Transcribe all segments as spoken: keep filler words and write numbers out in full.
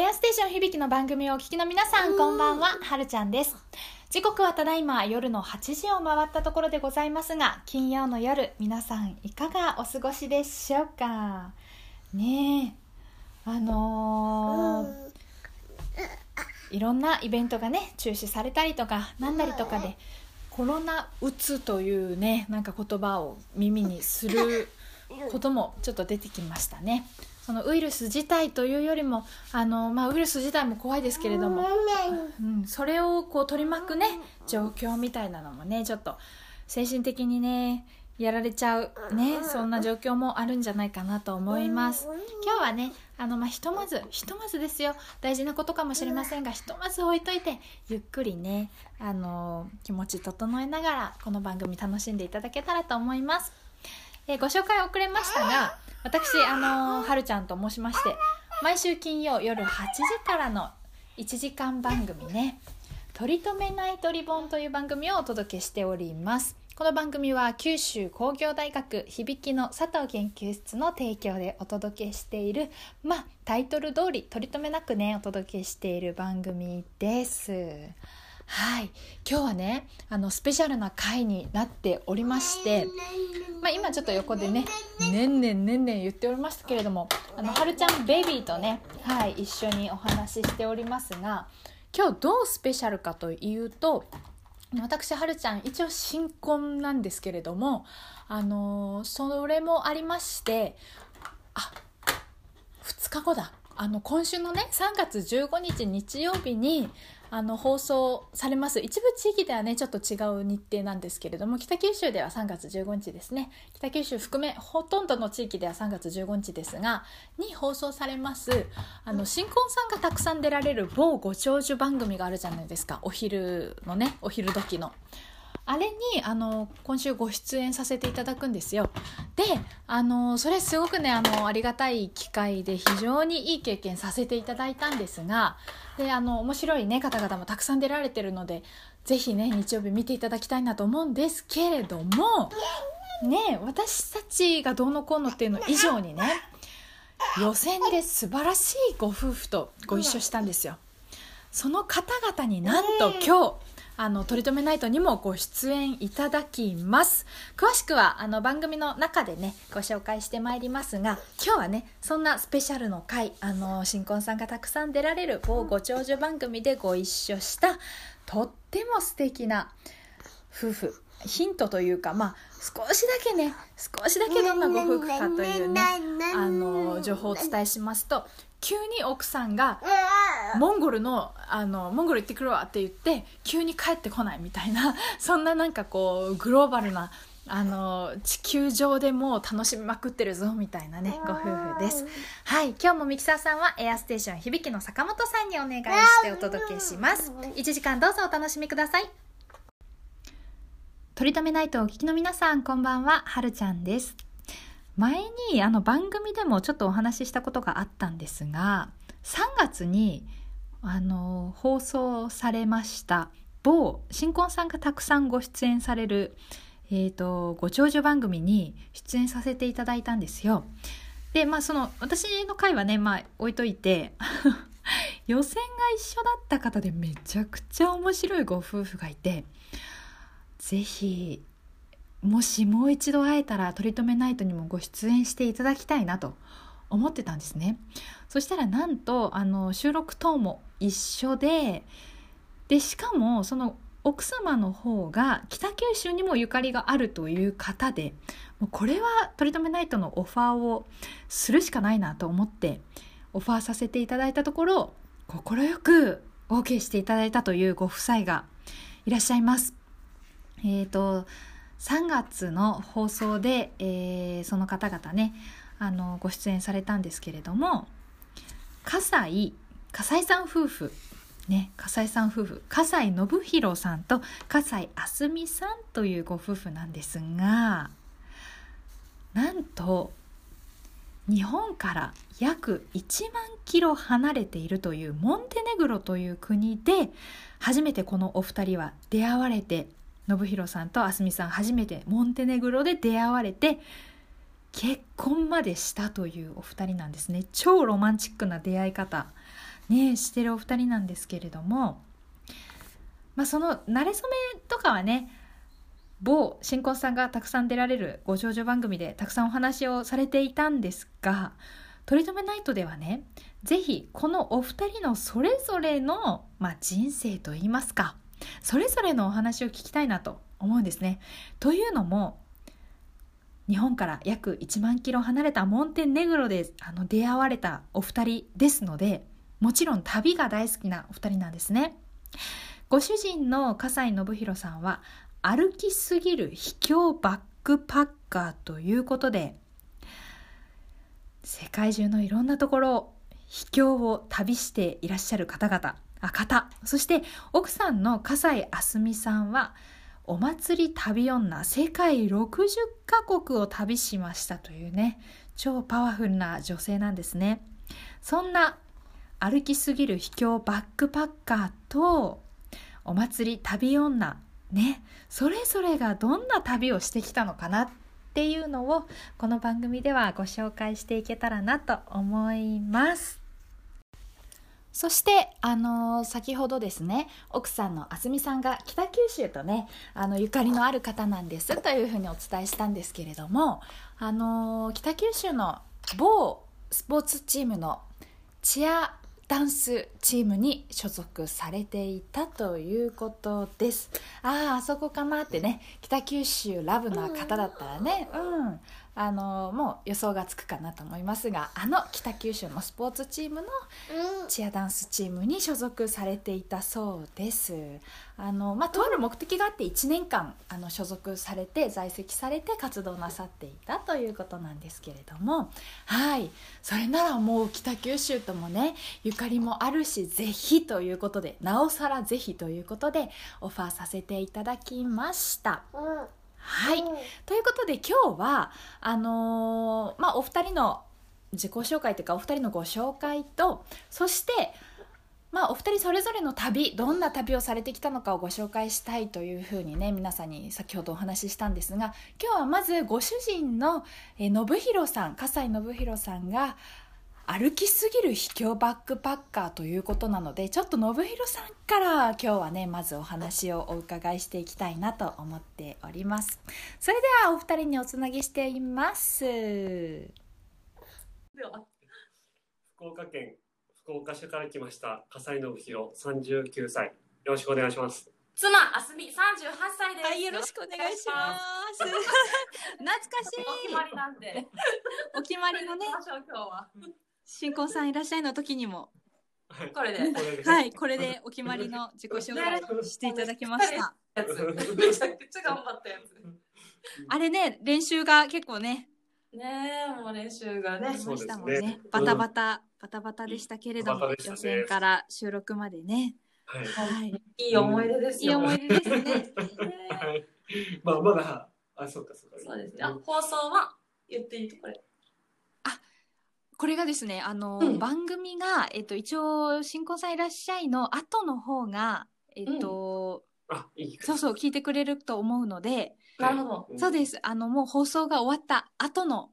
エアステーション響きの番組をお聞きの皆さん、こんばんは、はるちゃんです。時刻はただいま夜のはちじを回ったところでございますが、金曜の夜、皆さんいかがお過ごしでしょうかね。えあのー、いろんなイベントがね中止されたりとかなんだりとかで、コロナうつというね、なんか言葉を耳にすることもちょっと出てきましたね。そのウイルス自体というよりも、あの、まあ、ウイルス自体も怖いですけれども、うん、それをこう取り巻くね状況みたいなのもね、ちょっと精神的にねやられちゃうね、そんな状況もあるんじゃないかなと思います。今日はね、あの、まあ、ひとまずひとまずですよ、大事なことかもしれませんが、ひとまず置いといてゆっくりね、あの気持ち整えながらこの番組楽しんでいただけたらと思います。えー、ご紹介遅れましたが、私、あのー、はるちゃんと申しまして、毎週金曜夜はちじからのいちじかん番組ね、取り留めないとりぼんという番組をお届けしております。この番組は九州工業大学響きの佐藤研究室の提供でお届けしている、まあ、タイトル通り取り留めなくねお届けしている番組です。はい、今日はね、あのスペシャルな回になっておりまして、まあ、今ちょっと横でねねんねんねんねん言っておりましたけれども、あのはるちゃんベビーとね、はい、一緒にお話ししておりますが、今日どうスペシャルかというと、私はるちゃん一応新婚なんですけれども、あのー、それもありまして、あ、ふつかごだ、あの今週のねさんがつじゅうごにち日曜日にあの放送されます。一部地域ではねちょっと違う日程なんですけれども、北九州ではさんがつじゅうごにちですね。北九州含めほとんどの地域ではさんがつじゅうごにちですがに放送されます、あの新婚さんがたくさん出られる某ご長寿番組があるじゃないですか。お昼のね、お昼時のあれに、あの今週ご出演させていただくんですよ。で、あのそれすごくね、あのありがたい機会で非常にいい経験させていただいたんですが、で、あの面白い、ね、方々もたくさん出られてるので、ぜひね日曜日見ていただきたいなと思うんですけれども、ね、私たちがどうのこうのっていうの以上にね、予選で素晴らしいご夫婦とご一緒したんですよ。その方々になんと今日、あの取り留めないとにもご出演いただきます。詳しくはあの番組の中でねご紹介してまいりますが、今日はねそんなスペシャルの回、あの新婚さんがたくさん出られる某ご長寿番組でご一緒したとっても素敵な夫婦、ヒントというか、まあ、少しだけね少しだけどんなご夫婦かというね、あの情報をお伝えしますと、急に奥さんがモンゴルの、あのモンゴル行ってくるわって言って急に帰ってこないみたいな、そんななんかこうグローバルな、あの地球上でもう楽しみまくってるぞみたいなねご夫婦です。はい、今日もミキサーさんはエアステーション響きの坂本さんにお願いしてお届けします。いちじかんどうぞお楽しみください。取り留めないとお聞きの皆さん、こんばんは、はるちゃんです。前にあの番組でもちょっとお話ししたことがあったんですが、さんがつにあの放送されました某新婚さんがたくさんご出演される、えーと、ご長寿番組に出演させていただいたんですよ。で、まあ、その私の回はね、まあ、置いといて予選が一緒だった方でめちゃくちゃ面白いご夫婦がいて、ぜひもしもう一度会えたら取り留めないとにもご出演していただきたいなと思ってたんですね。そしたらなんとあの収録等も一緒で、でしかもその奥様の方が北九州にもゆかりがあるという方で、もうこれは取り留めないとのオファーをするしかないなと思ってオファーさせていただいたところ、心よく OK していただいたというご夫妻がいらっしゃいます。えーとさんがつの放送で、えー、その方々ねあのご出演されたんですけれども、笠井笠井さん夫婦ね、笠井さん夫婦笠井信弘さんと笠井あすみさんというご夫婦なんですが、なんと日本から約いちまんキロ離れているというモンテネグロという国で初めてこのお二人は出会われて、信弘さんとあすみさん初めてモンテネグロで出会われて結婚までしたというお二人なんですね。超ロマンチックな出会い方ねしてるお二人なんですけれども、まあ、その慣れ初めとかはね、某新婚さんがたくさん出られるご長寿番組でたくさんお話をされていたんですが、とりとめナイトではね、ぜひこのお二人のそれぞれの、まあ、人生といいますか、それぞれのお話を聞きたいなと思うんですね。というのも、日本から約いちまんキロ離れたモンテネグロであの出会われたお二人ですので、もちろん旅が大好きなお二人なんですね。ご主人の笠井信弘さんは歩きすぎる秘境バックパッカーということで、世界中のいろんなところを秘境を旅していらっしゃる方々あ方そして奥さんの笠井あすみさんはお祭り旅女、世界ろくじゅっかこくを旅しましたというね、超パワフルな女性なんですね。そんな歩きすぎる秘境バックパッカーとお祭り旅女ね、それぞれがどんな旅をしてきたのかなっていうのを、この番組ではご紹介していけたらなと思います。そしてあの先ほどですね、奥さんのあすみさんが北九州とね、あのゆかりのある方なんですというふうにお伝えしたんですけれども、あの北九州の某スポーツチームのチアダンスチームに所属されていたということです。ああ、あそこかなってね、北九州ラブな方だったらね、うん、あのもう予想がつくかなと思いますが、あの北九州のスポーツチームのチアダンスチームに所属されていたそうです。あの、まあ、とある目的があっていちねんかんあの所属されて、在籍されて活動なさっていたということなんですけれども、はい、それならもう北九州ともねゆかりもあるし、ぜひということで、なおさらぜひということでオファーさせていただきました、うん、はい、うん、ということで今日はあのーまあ、お二人の自己紹介というか、お二人のご紹介と、そして、まあ、お二人それぞれの旅、どんな旅をされてきたのかをご紹介したいというふうにね、皆さんに先ほどお話ししたんですが、今日はまずご主人の、えー、信弘さん、笠井信弘さんが歩きすぎる秘境バックパッカーということなので、ちょっと信弘さんから今日はね、まずお話をお伺いしていきたいなと思っております。それではお二人におつなぎしています。では、福岡県福岡市から来ました笠井信弘、さんじゅうきゅうさい、よろしくお願いします。妻あすみ、さんじゅうはっさいです、はい、よろしくお願いします懐かしい、お決まりなんでお決まりのね、今日は新婚さんいらっしゃいの時にもこれではい、これでお決まりの自己紹介していただきましためちゃくちゃ頑張ったやつあれね、練習が結構ねねえ、もう練習がね、そうですね、バタバタ、うん、バタバタでしたけれども、予選から収録までね、はいはい、いい思い出ですよ、いい思い出ですねはい、まあまだ、あ、そうかそうか、そうですね、あ、放送は言っていいところ、これがですね、あの、うん、番組が、えっと、一応新婚さんいらっしゃいの後の方が、えっと、うん、あ、いい、そうそう、聞いてくれると思うので、なるほど、そうです、あのもう放送が終わった後の、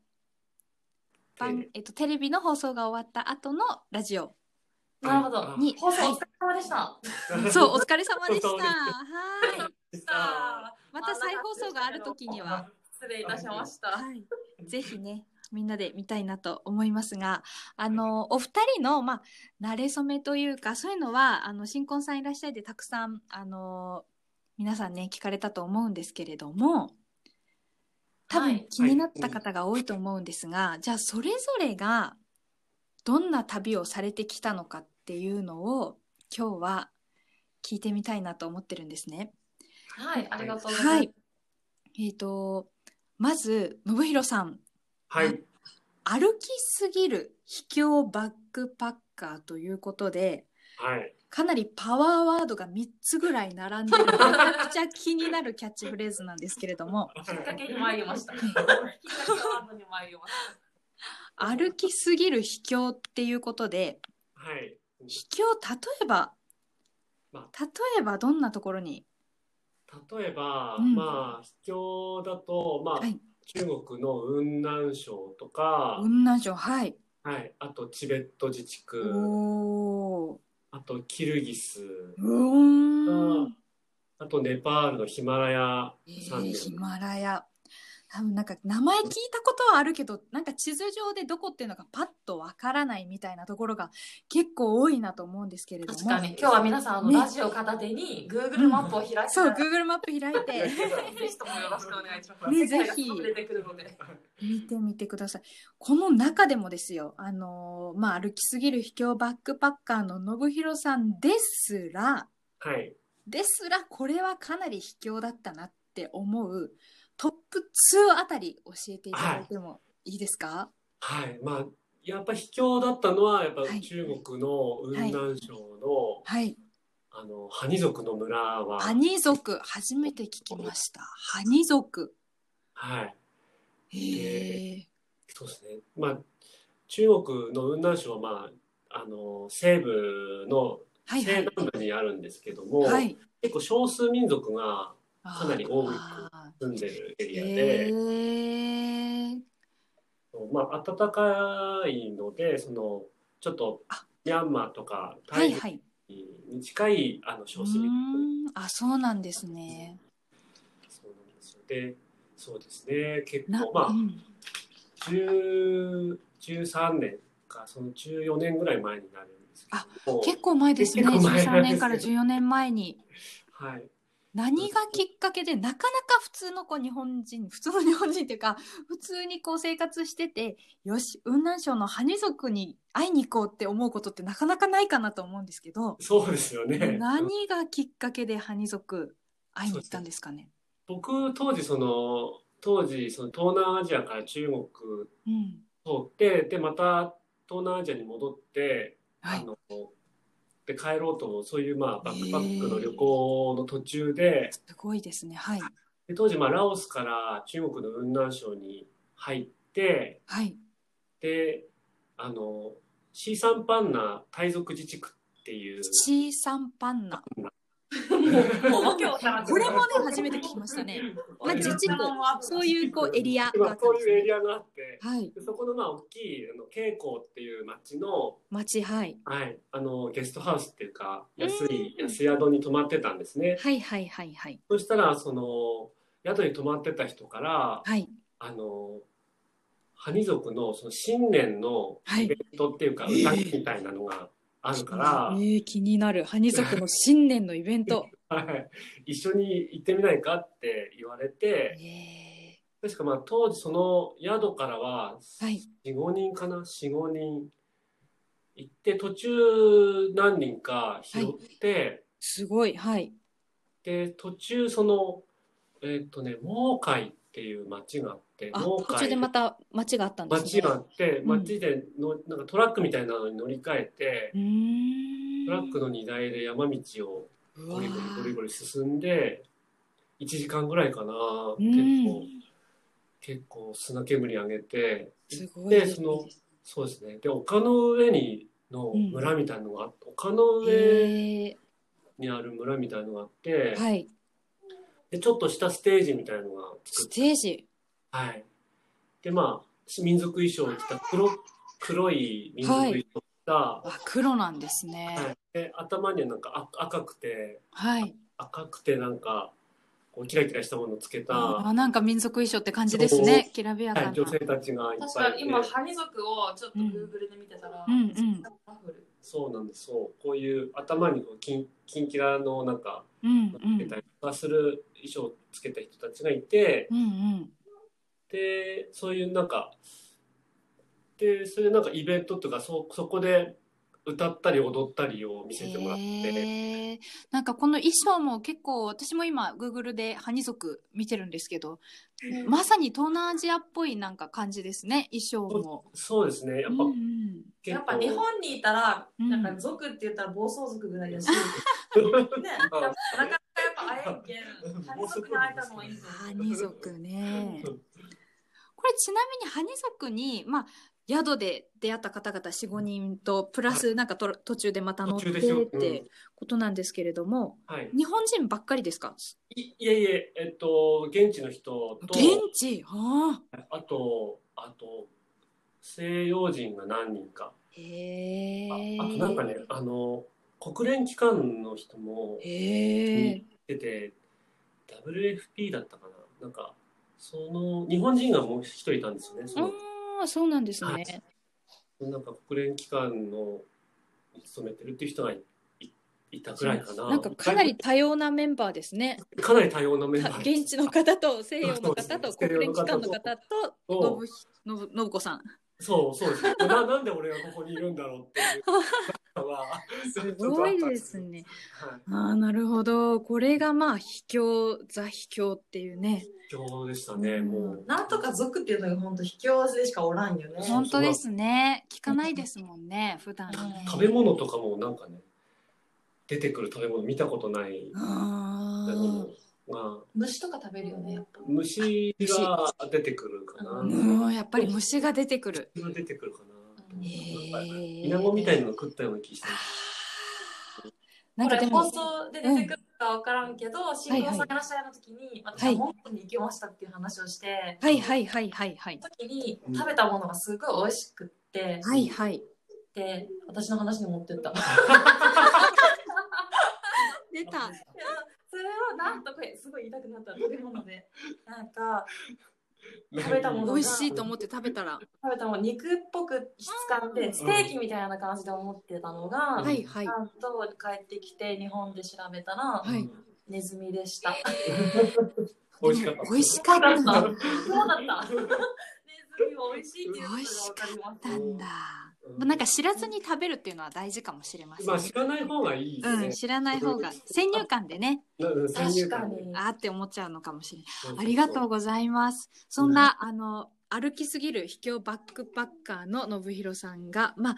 番、えっと、テレビの放送が終わった後のラジオ、なるほど、に放送、はい、お疲れ様でしたそう、お疲れ様でしたはいまた再放送があるときには失礼いたしました、はい、ぜひねみんなで見たいなと思いますが、あのお二人の、まあ、慣れ初めというか、そういうのはあの新婚さんいらっしゃいでたくさんあの皆さんね聞かれたと思うんですけれども、多分気になった方が多いと思うんですが、はいはい、じゃあそれぞれがどんな旅をされてきたのかっていうのを今日は聞いてみたいなと思ってるんですね。はい、ありがとうございます、はい、えーと、まず信弘さん、はい、歩きすぎる秘境バックパッカーということで、はい、かなりパワーワードがみっつぐらい並んでめちゃくちゃ気になるキャッチフレーズなんですけれども、きっかけに参りました。きっかけワードに参りました。歩きすぎる秘境っていうことで、はい、秘境、例えば、まあ、例えばどんなところに？例えば、うん、まあ秘境だと、まあ、はい、中国の雲南省とか、雲南省、はい、はい、あとチベット自治区、おあとキルギス、うん、あとネパールのヒマラヤ山脈、えー、ヒマラヤ多分なんか名前聞いたことはあるけど、なんか地図上でどこっていうのがパッとわからないみたいなところが結構多いなと思うんですけれども、確かに今日は皆さんあの、ね、ラジオ片手に Google マップを開いて、うん、そう Google マップ開いてぜひともよろしくお願いします、ね、ぜひ出てくるので見てみてください。この中でもですよ、あのーまあ、歩きすぎる秘境バックパッカーの信弘さんですら、はい、ですらこれはかなり秘境だったなって思うトップにあたり教えていただいてもいいですか？はい、はい、まあやっぱ秘境だったのはやっぱ中国の雲南省の、はいはい、あのハニ族の村は、ハニ族初めて聞きました。ハニ族、はい、へえ、そうですね。まあ中国の雲南省はまああの西部の西南部にあるんですけども、はいはいはい、結構少数民族がかなり多く住んでるエリアで、まあ、暖かいのでそのちょっとミャンマーとかタイに近いあの少数民族、あ、そうなんですね。そうなんですよ。で、そうですね。結構まあ、うん、じゅうさんねんかそのじゅうよねんぐらい前になるんですけど、あ、結構前ですね。じゅうさんねんからじゅうよねんまえに。はい。何がきっかけでなかなか普通のこう日本人、普通の日本人っていうか普通にこう生活してて、よし雲南省のハニ族に会いに行こうって思うことってなかなかないかなと思うんですけど、そうですよね。何がきっかけでハニ族会いに行ったんですかね。僕当時その当時その東南アジアから中国通って、うん、でまた東南アジアに戻って、はい、あので帰ろうともそういうまあバックパックの旅行の途中で、すごいですね、はい、で当時まあラオスから中国の雲南省に入って、はい、であのシーサンパンナタイ族自治区っていう、シーサンパンナこれもね初めて聞きましたねまあ自治区、そういうこうエリアがあって、そういうエリアがあって、はい、そこのまあ大きいあの慶光っていう町の町、はい、はい、あのゲストハウスっていうか安い安宿に泊まってたんですね。はいはいはいはい。そしたらその宿に泊まってた人から、はい、あのハニ族 の, その新年のイベントっていうか、はい、歌みたいなのがあるから、えー、気になるハニ族の新年のイベント、はい、一緒に行ってみないかって言われて、えー、確かまあ当時その宿からは よん,ご、はい、人かな よん,ご 人行って、途中何人か拾って、はい、すごい、はい、で途中そのえー、っとね孟海っていう町があって、あ、途中でまた町があったんですね。町があって、町でのなんかトラックみたいなのに乗り換えて、うん、トラックの荷台で山道をゴリゴリゴリゴリ進んで、いちじかんぐらいかな、結構結構砂煙上げて、すごいで、そのそうですね。で丘の上にの村みたいなのがあって、うん、丘の上にある村みたいなのがあって、はい、でちょっとしたステージみたいなのが作って、ステージ、はい、でまあ民族衣装を着た 黒, 黒い民族衣装を着た、はい、あ、黒なんですね、はい、で頭にはなんか赤くて、はい、赤くてなんかこうキラキラしたものをつけた、あ、なんか民族衣装って感じですね。きらびやかな、はい、女性たちがいっぱい。確かに今ハニ族をちょっと Google で見てたら、うんうんうん、そうなんです。そうこういう頭にこう キ, ンキンキラのなんかつけたりとかする衣装をつけた人たちがいて、うんうん、でそういうなんかでそれなんかイベントとか そ, そこで歌ったり踊ったりを見せてもらって、えー、なんかこの衣装も結構私も今 Google でハニ族見てるんですけど、うん、まさに東南アジアっぽいなんか感じですね、衣装も。そうですね、やっぱ、うんうん、やっぱ日本にいたらなんか族って言ったら暴走族ぐらいだし、うん、ね、なかなかやっぱ会えんけんハニ族に会えたのもいいですね。ハニ族ねこれちなみにハニ族にまあ宿で出会った方々 よん,ご 人とプラスなんかと、はい、途中でまた乗ってってことなんですけれども、うん、はい、日本人ばっかりですか？ い, いえいえ、えっと、現地の人と現地、はあ、あとあと西洋人が何人か、へえ、 あ, あとなんかねあの国連機関の人も出て ダブリューエフピー だったかな、なんかその日本人がもう一人いたんですよね。そのあ、そうなんですね。なんか国連機関の勤めてるっていう人がいいたくらいかな。なんかかなり多様なメンバーですね。かなり多様なメンバー。現地の方と西洋の方と国連機関の方と信子さん。そうそうですね。な, なんで俺がここにいるんだろうっていうのはすごいですね。はい、あ、なるほど。これがまあ秘境、ザ秘境っていうね。秘境でしたね。もうなんとか族っていうのが本当秘境でしかおらんよね。本当ですね。聞かないですもんね、普段ね。食べ物とかもなんかね、出てくる食べ物見たことない。ああ。まあ、虫とか食べるよね。やっぱ虫が出てくるかな、うん、やっぱり虫が出てくる出てくるかな、イナゴみたいなの食ったような気して、なんかでもこれ放送で出てくるか分からんけど、うん、新婚さんがらっしゃいの時に、はいはい、私はモンゴルに行きましたっていう話をして、はいはいはいはいはい、その時に食べたものがすごい美味しくって、うん、はいはい、で私の話に持ってった出た。いや、それをなんとかすごい言いたくなった食べ物で、なんか食べたものが美味しいと思って食べたら、食べたもの肉っぽく質感でステーキみたいな感じで思ってたのが、うん、ちゃんと帰ってきて日本で調べたら、はい、ネズミでした。美味しかった。美味しかった。そうだった。ネズミは美味しいっていうのが分かりました。美味しかったんだ。なんか知らずに食べるっていうのは大事かもしれません、ね。まあ知らない方がいいですね。うん、知らない方が先入観でね。確かに。あーって思っちゃうのかもしれない。ありがとうございます。そんな、うん、あの歩きすぎる秘境バックパッカーの信弘さんが、まあ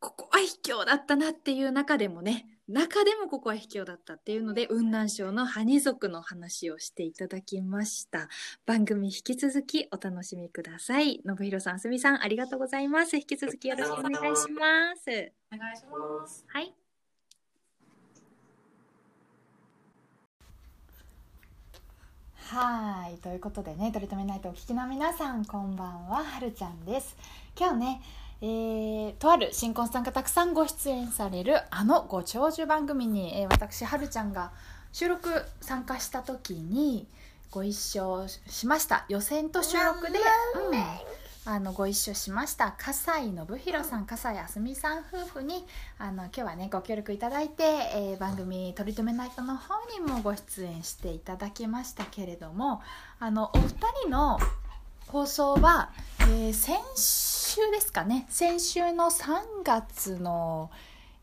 ここは秘境だったなっていう中でもね、中でもここは秘境だったっていうので、雲南省のハニ族の話をしていただきました。番組引き続きお楽しみください。信弘さん、すみさん、ありがとうございます。引き続きよろしくお願いします。お願いします。はい。はい、ということでね、取り留めないとお聞きの皆さん、こんばんは、はるちゃんです。今日ね、えー、とある新婚さんがたくさんご出演されるあのご長寿番組に、えー、私はるちゃんが収録参加した時にご一緒しました。予選と収録で、うん、あのご一緒しました笠井信弘さん、笠井あすみさん夫婦にあの今日はねご協力いただいて、えー、番組とりとめナイトの方にもご出演していただきましたけれども、あのお二人の放送は、えー、先週ですかね、先週のさんがつの、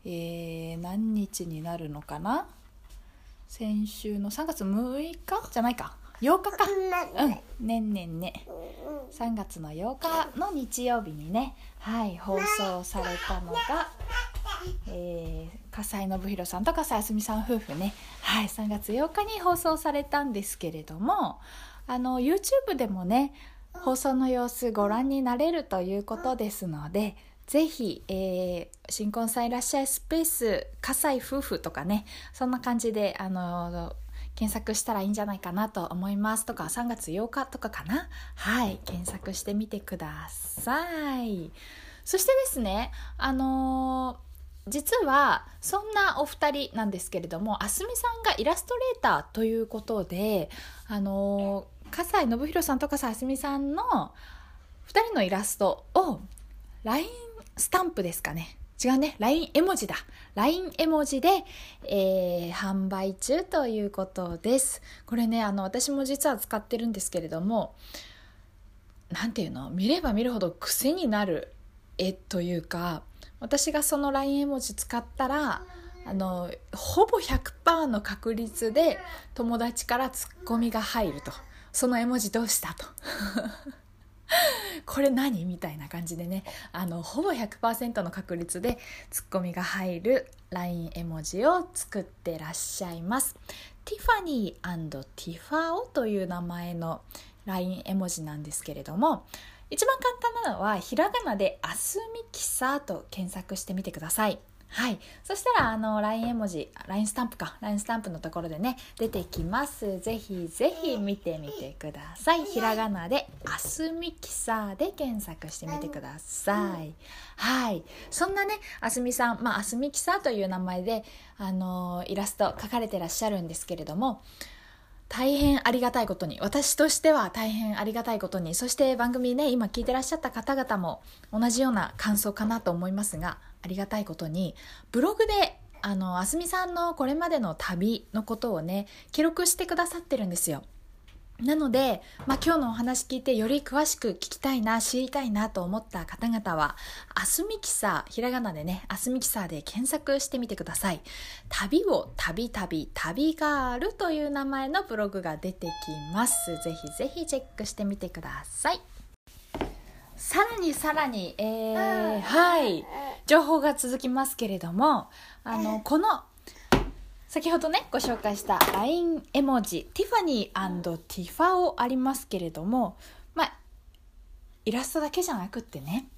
えー、何日になるのかな、先週のさんがつむいかじゃないか、ようかか、うん、ねんねんね、さんがつのようかの日曜日にね、はい、放送されたのが、えー、笠井信弘さんと笠井あすみさん夫婦ね、はい、さんがつようかに放送されたんですけれども、あの YouTube でもね放送の様子ご覧になれるということですので、ぜひ、えー、新婚さんいらっしゃいスペース笠井夫婦とかね、そんな感じであの検索したらいいんじゃないかなと思いますとか、さんがつようかとかかな、はい、検索してみてください。そしてですね、あのー、実はそんなお二人なんですけれども、あすみさんがイラストレーターということで、あのー笠井信弘さんと笠井あすみさんのふたりのイラストを ライン スタンプですかね、違うね、 ライン 絵文字だ、 ライン 絵文字で、えー、販売中ということです。これね、あの私も実は使ってるんですけれども、なんていうの、見れば見るほど癖になる絵というか、私がその ライン 絵文字使ったらあのほぼ ひゃくパーセント の確率で友達からツッコミが入ると、その絵文字どうしたとこれ何みたいな感じでね、あのほぼ ひゃくパーセント の確率でツッコミが入る ライン 絵文字を作ってらっしゃいます。ティファニー&ティファオという名前の ライン 絵文字なんですけれども、一番簡単なのはひらがなであすみきさと検索してみてください。はい、そしたらあの ライン 絵文字、 ライン スタンプか ライン スタンプのところでね出てきます。ぜひぜひ見てみてください。ひらがなでアスミキサーで検索してみてください。はい、そんなねアスミさん、まあ、アスミキサーという名前であのイラスト描かれてらっしゃるんですけれども、大変ありがたいことに、私としては大変ありがたいことに、そして番組ね今聞いてらっしゃった方々も同じような感想かなと思いますが、ありがたいことにブログであのあすみさんのこれまでの旅のことをね記録してくださってるんですよ。なので、まあ、今日のお話聞いてより詳しく聞きたいな、知りたいなと思った方々はアスミキサー、ひらがなでねアスミキサーで検索してみてください。旅をたびたび旅ガールという名前のブログが出てきます。ぜひぜひチェックしてみてください。さらにさらに、えー、はい情報が続きますけれども、あのこの先ほどねご紹介した ライン 絵文字ティファニー&ティファオありますけれども、まあ、イラストだけじゃなくってね、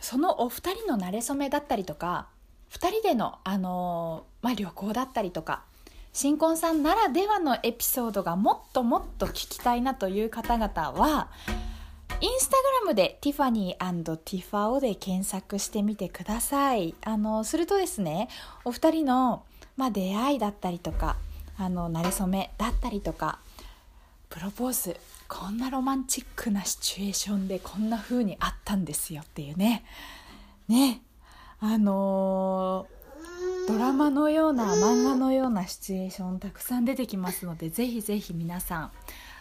そのお二人の馴れ初めだったりとか、二人での、あのーまあ、旅行だったりとか、新婚さんならではのエピソードがもっともっと聞きたいなという方々はインスタグラムでティファニー&ティファオで検索してみてください。あのするとですね、お二人の、まあ、出会いだったりとか、あの馴れ初めだったりとか、プロポーズ、こんなロマンチックなシチュエーションでこんな風にあったんですよっていうね、ね、あのー、ドラマのような漫画のようなシチュエーションたくさん出てきますので、ぜひぜひ皆さん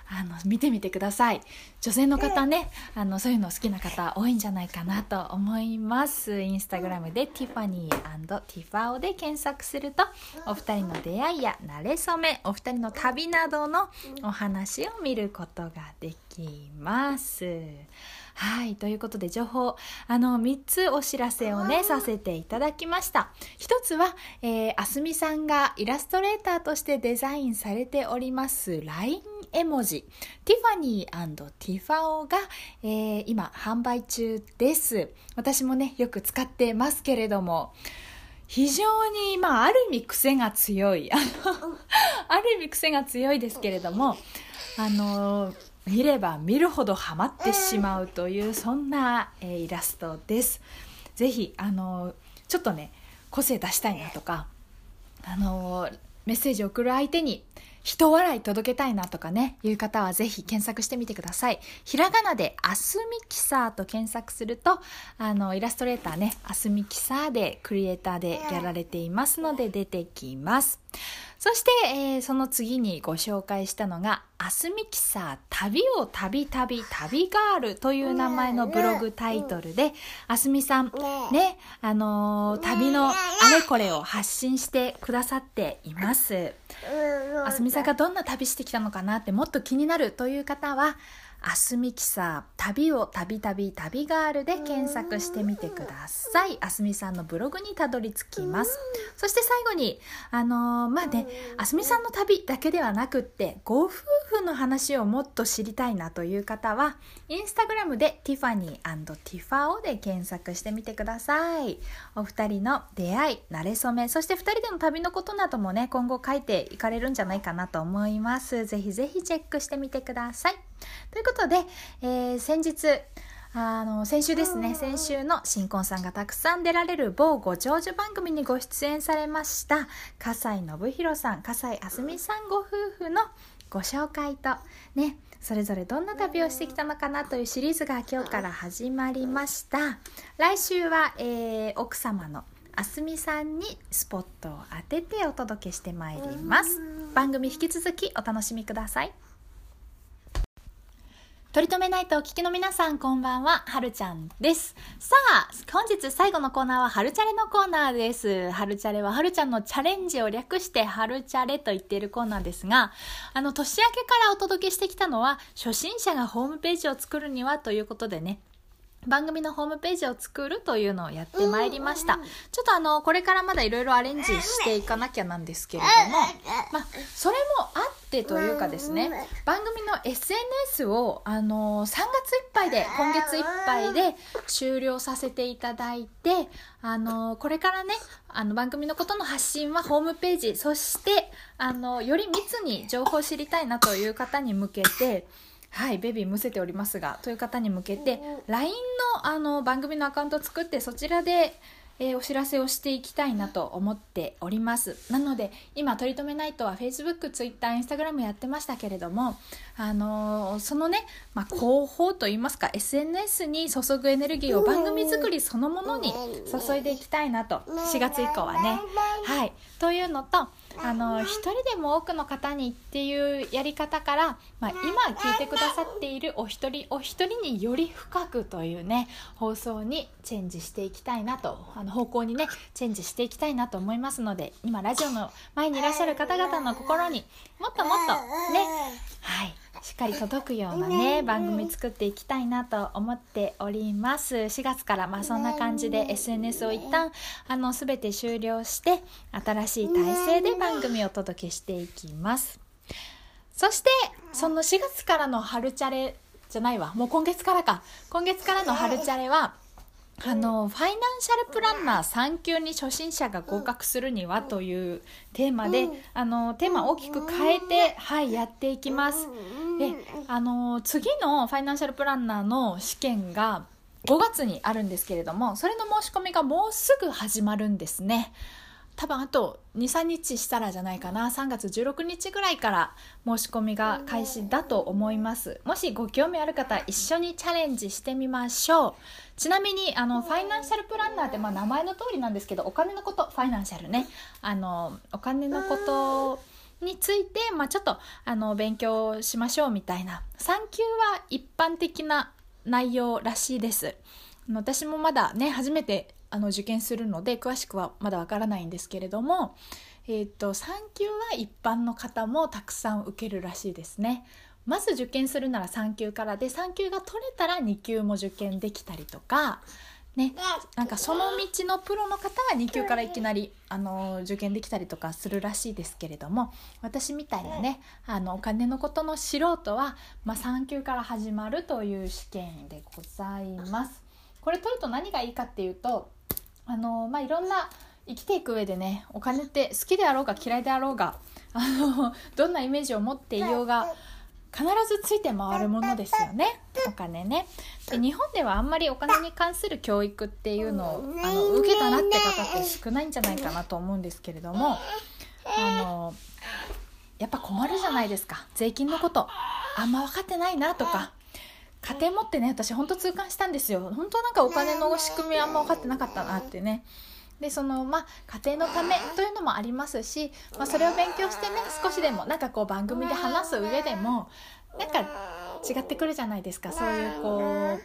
あの見てみてください。女性の方ね、あのそういうの好きな方多いんじゃないかなと思います。インスタグラムでティファニー&ティファオで検索するとお二人の出会いや馴れ初め、お二人の旅などのお話を見ることができます。はい、ということで情報、あのみっつお知らせをねさせていただきました。ひとつは、えー、あすみさんがイラストレーターとしてデザインされております ライン 絵文字ティファニー&ティファオが、えー、今販売中です。私もねよく使ってますけれども、非常に、まあ、ある意味癖が強いあのある意味癖が強いですけれども、あのー見れば見るほどハマってしまうというそんな、えー、イラストです。ぜひあのちょっとね個性出したいなとか、あのメッセージを送る相手に人笑い届けたいなとかねいう方はぜひ検索してみてください。ひらがなでアスミキサーと検索すると、あのイラストレーターねアスミキサーでクリエイターでやられていますので出てきます。そして、えー、その次にご紹介したのがアスミキサー旅をたびたび旅ガールという名前のブログタイトルで、あすみさんね、あのー、旅のあれこれを発信してくださっています。あすみさんがどんな旅してきたのかなってもっと気になるという方はアスミキサー旅をたびたび旅ガールで検索してみてください。あすみさんのブログにたどり着きます。そして最後にあのー、まあねあすみさんの旅だけではなくってご夫婦の話をもっと知りたいなという方はインスタグラムでティファニー&ティファオで検索してみてください。お二人の出会い、馴れ初め、そして二人での旅のことなどもね今後書いていかれるんじゃないかなと思います。ぜひぜひチェックしてみてください。ということで、えー、先日あの先週ですね先週の新婚さんがたくさん出られる某ご長寿番組にご出演されました笠井信弘さん、笠井あすみさんご夫婦のご紹介とね、それぞれどんな旅をしてきたのかなというシリーズが今日から始まりました。来週は、えー、奥様のあすみさんにスポットを当ててお届けしてまいります。番組引き続きお楽しみください。とりとめナイトをお聞きの皆さん、こんばんは、はるちゃんです。さあ本日最後のコーナーははるチャレのコーナーです。はるチャレははるちゃんのチャレンジを略してはるチャレと言っているコーナーですが、あの年明けからお届けしてきたのは初心者がホームページを作るにはということでね、番組のホームページを作るというのをやってまいりました。ちょっとあのこれからまだいろいろアレンジしていかなきゃなんですけれども、まあそれもあってってというかですね、番組の エスエヌエス を、あのー、さんがついっぱいで今月いっぱいで終了させていただいて、あのー、これからね、あの番組のことの発信はホームページ、そして、あのー、より密に情報を知りたいなという方に向けて、はい、ベビーむせておりますがという方に向けて ライン の、あの番組のアカウントを作って、そちらでえー、お知らせをしていきたいなと思っております。なので今取り留めないとは Facebook、Twitter、Instagram やってましたけれども、あのー、そのね、まあ、広報といいますか エスエヌエス に注ぐエネルギーを番組作りそのものに注いでいきたいなと、しがつ以降はね、はい、というのと、あのー、一人でも多くの方にっていうやり方から、まあ、今聞いてくださっているお一人お一人により深くというね放送にチェンジしていきたいなと、あの方向にねチェンジしていきたいなと思いますので、今ラジオの前にいらっしゃる方々の心にもっともっとね、はい、しっかり届くようなね番組作っていきたいなと思っております。しがつからまあそんな感じで エスエヌエス を一旦あの全て終了して、新しい体制で番組をお届けしていきます。そしてそのしがつからの春チャレじゃないわもう今月からか今月からの春チャレは、あのファイナンシャルプランナーさん級に初心者が合格するにはというテーマで、あのテーマを大きく変えて、はい、やっていきます。で、あの次のファイナンシャルプランナーの試験がごがつにあるんですけれども、それの申し込みがもうすぐ始まるんですね。多分あと に,さん 日したらじゃないかな、さんがつじゅうろくにちぐらいから申し込みが開始だと思います。もしご興味ある方、一緒にチャレンジしてみましょう。ちなみにあのファイナンシャルプランナーって、まあ、名前の通りなんですけど、お金のこと、ファイナンシャルね、あのお金のことについて、まあ、ちょっとあの勉強しましょうみたいな、さん級は一般的な内容らしいです。私もまだね初めてあの受験するので詳しくはまだわからないんですけれども、えー、とさん級は一般の方もたくさん受けるらしいですね。まず受験するならさん級からで、さん級が取れたらに級も受験できたりとか、ね、なんかその道のプロの方はに級からいきなり、あのー、受験できたりとかするらしいですけれども、私みたいなねあのお金のことの素人は、まあ、さん級から始まるという試験でございます。これ取ると何がいいかっていうと、あのまあ、いろんな生きていく上でね、お金って好きであろうが嫌いであろうが、あのどんなイメージを持っていようが必ずついて回るものですよね、お金ね。で、日本ではあんまりお金に関する教育っていうのをあの受けたなって方って少ないんじゃないかなと思うんですけれども、あのやっぱ困るじゃないですか、税金のことあんま分かってないなとか。家庭持ってね、私本当痛感したんですよ。本当なんかお金の仕組みあんま分かってなかったなってね。で、そのまあ家庭のためというのもありますし、まあ、それを勉強してね、少しでもなんかこう番組で話す上でもなんか違ってくるじゃないですか。そういうこ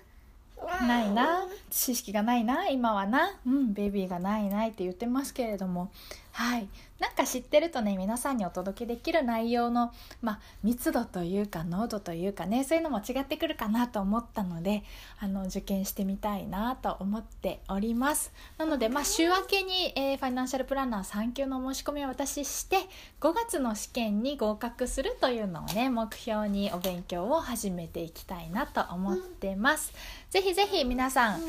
うないな、知識がないな、今はな、うん、ベビーがないないって言ってますけれども、はい、なんか知ってるとね、皆さんにお届けできる内容の、まあ、密度というか濃度というかね、そういうのも違ってくるかなと思ったので、あの受験してみたいなと思っております。なので、まあ、週明けに、えー、ファイナンシャルプランナーさん級の申し込みを私して、ごがつの試験に合格するというのをね目標にお勉強を始めていきたいなと思ってます。ぜひぜひ皆さん、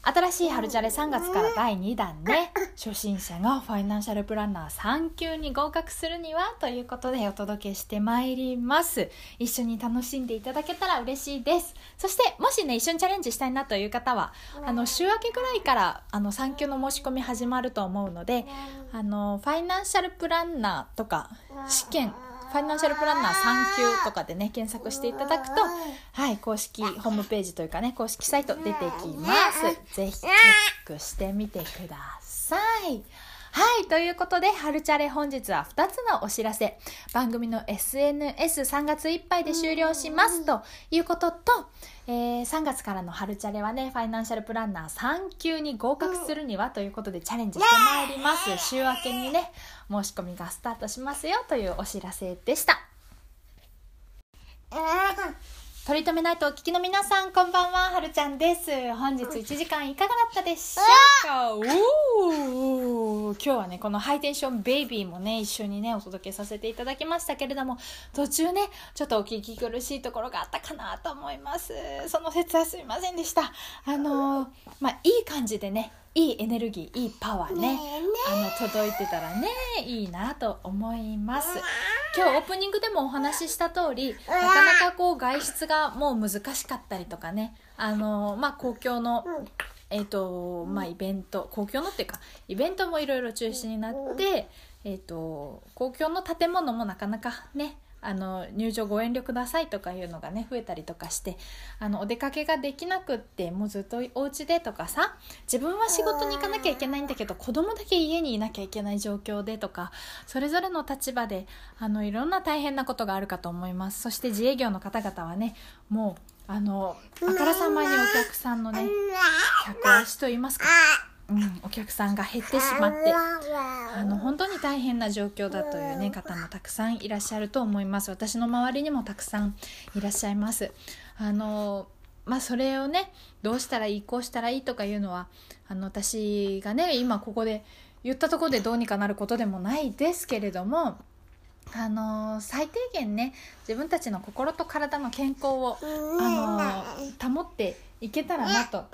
新しい春チャレさんがつからだいに弾ね、初心者がファイナンシャルプランナーさん級に合格するにはということでお届けしてまいります。一緒に楽しんでいただけたら嬉しいです。そしてもしね、一緒にチャレンジしたいなという方は、あの週明けぐらいからあのさん級の申し込み始まると思うので、あのファイナンシャルプランナーとか試験ファイナンシャルプランナーさん級とかでね検索していただくと、はい、公式ホームページというかね、公式サイト出てきます。ぜひチェックしてみてください。はい、ということで春チャレ本日はふたつのお知らせ、番組の エスエヌエスさんがついっぱいで終了しますということと、えー、さんがつからの春チャレはね、ファイナンシャルプランナーさん級に合格するにはということでチャレンジしてまいります。週明けにね申し込みがスタートしますよというお知らせでした。取り留めないとお聞きの皆さん、こんばんは、はるちゃんです。本日いちじかんいかがだったでしょうか。おー、今日はねこのハイテンションベイビーもね一緒にねお届けさせていただきましたけれども、途中ねちょっとお聞き苦しいところがあったかなと思います。その節はすいませんでした。あのー、まあいい感じでね、いいエネルギー、いいパワー ね, ね, ねあの届いてたらねいいなと思います。今日オープニングでもお話しした通り、なかなかこう外出がもう難しかったりとかね、あのー、まあ公共のえーとまあ、イベント、公共のっていうかイベントもいろいろ中止になって、えーと公共の建物もなかなかねあの入場ご遠慮くださいとかいうのがね増えたりとかして、あのお出かけができなくって、もうずっとお家でとかさ、自分は仕事に行かなきゃいけないんだけど子供だけ家にいなきゃいけない状況でとか、それぞれの立場であのいろんな大変なことがあるかと思います。そして自営業の方々はねもうあのあからさまにお客さんのね客足といいますか、うん、お客さんが減ってしまって、あの本当に大変な状況だという、ね、方もたくさんいらっしゃると思います。私の周りにもたくさんいらっしゃいます。あの、まあ、それをねどうしたらいい、こうしたらいいとかいうのはあの私がね今ここで言ったところでどうにかなることでもないですけれども、あのー、最低限ね自分たちの心と体の健康を、あのー、保っていけたらなと、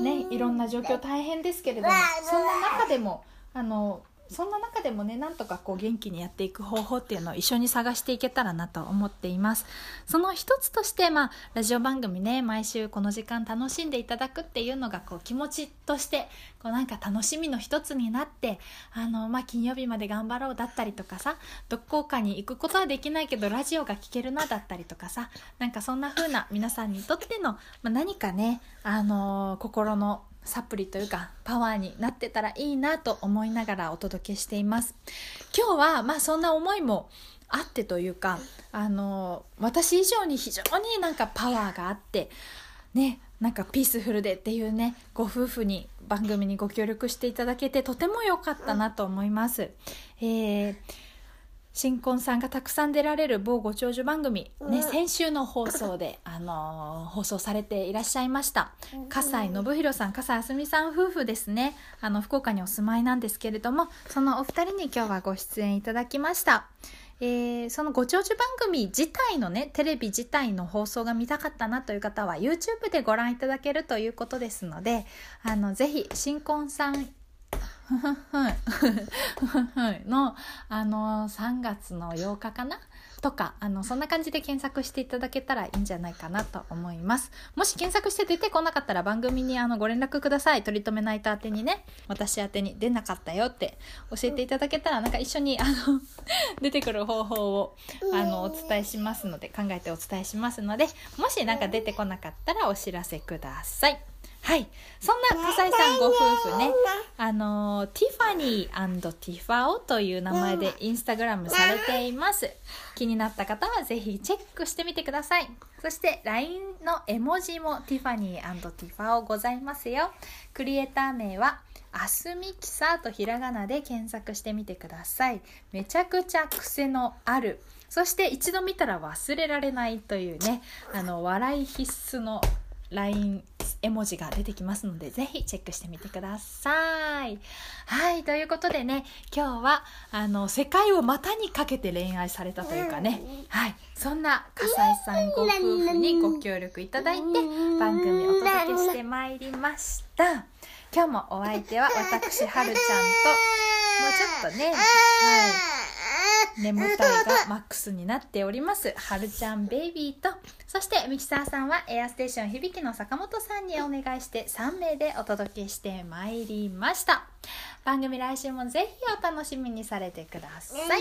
ね、いろんな状況大変ですけれども、そんな中でも、あのー、そんな中でもねなんとかこう元気にやっていく方法っていうのを一緒に探していけたらなと思っています。その一つとして、まあ、ラジオ番組ね毎週この時間楽しんでいただくっていうのがこう気持ちとしてこうなんか楽しみの一つになって、あの、まあ、金曜日まで頑張ろうだったりとかさ、どこかに行くことはできないけどラジオが聞けるなだったりとかさ、なんかそんな風な皆さんにとっての、まあ、何かね、あのー、心のサプリというかパワーになってたらいいなと思いながらお届けしています。今日はまあそんな思いもあってというか、あのー、私以上に非常になんかパワーがあってね、なんかピースフルでっていうねご夫婦に番組にご協力していただけてとても良かったなと思います。えー、新婚さんがたくさん出られる某ご長寿番組、ね、先週の放送で、あのー、放送されていらっしゃいました笠井信弘さん、笠井あすみさん夫婦ですね。あの福岡にお住まいなんですけれども、そのお二人に今日はご出演いただきました。えー、そのご長寿番組自体のねテレビ自体の放送が見たかったなという方は YouTube でご覧いただけるということですので、あのぜひ新婚さんの、あのさんがつのようかかなとか、あのそんな感じで検索していただけたらいいんじゃないかなと思います。もし検索して出てこなかったら番組にあのご連絡ください。取り留めないと宛てにね、私宛てに出なかったよって教えていただけたら、なんか一緒にあの出てくる方法をあのお伝えしますので、考えてお伝えしますので、もしなんか出てこなかったらお知らせください。はい、そんな笠井さんご夫婦ね、あのティファニー&ティファオという名前でインスタグラムされています。気になった方はぜひチェックしてみてください。そして ライン の絵文字もティファニー&ティファオございますよ。クリエイター名はあすみきさとひらがなで検索してみてください。めちゃくちゃ癖のある、そして一度見たら忘れられないというね、あの笑い必須の ライン絵文字が出てきますので、ぜひチェックしてみてください。はい、ということでね、今日はあの世界を股にかけて恋愛されたというかね、はい、そんな笠井さんご夫婦にご協力いただいて番組をお届けしてまいりました。今日もお相手は私はるちゃんと、もうちょっとね、はい、眠たいがマックスになっておりますはるちゃんベイビーと、そしてミキサーさんはエアステーション響きの坂本さんにお願いしてさん名でお届けしてまいりました。番組来週もぜひお楽しみにされてください。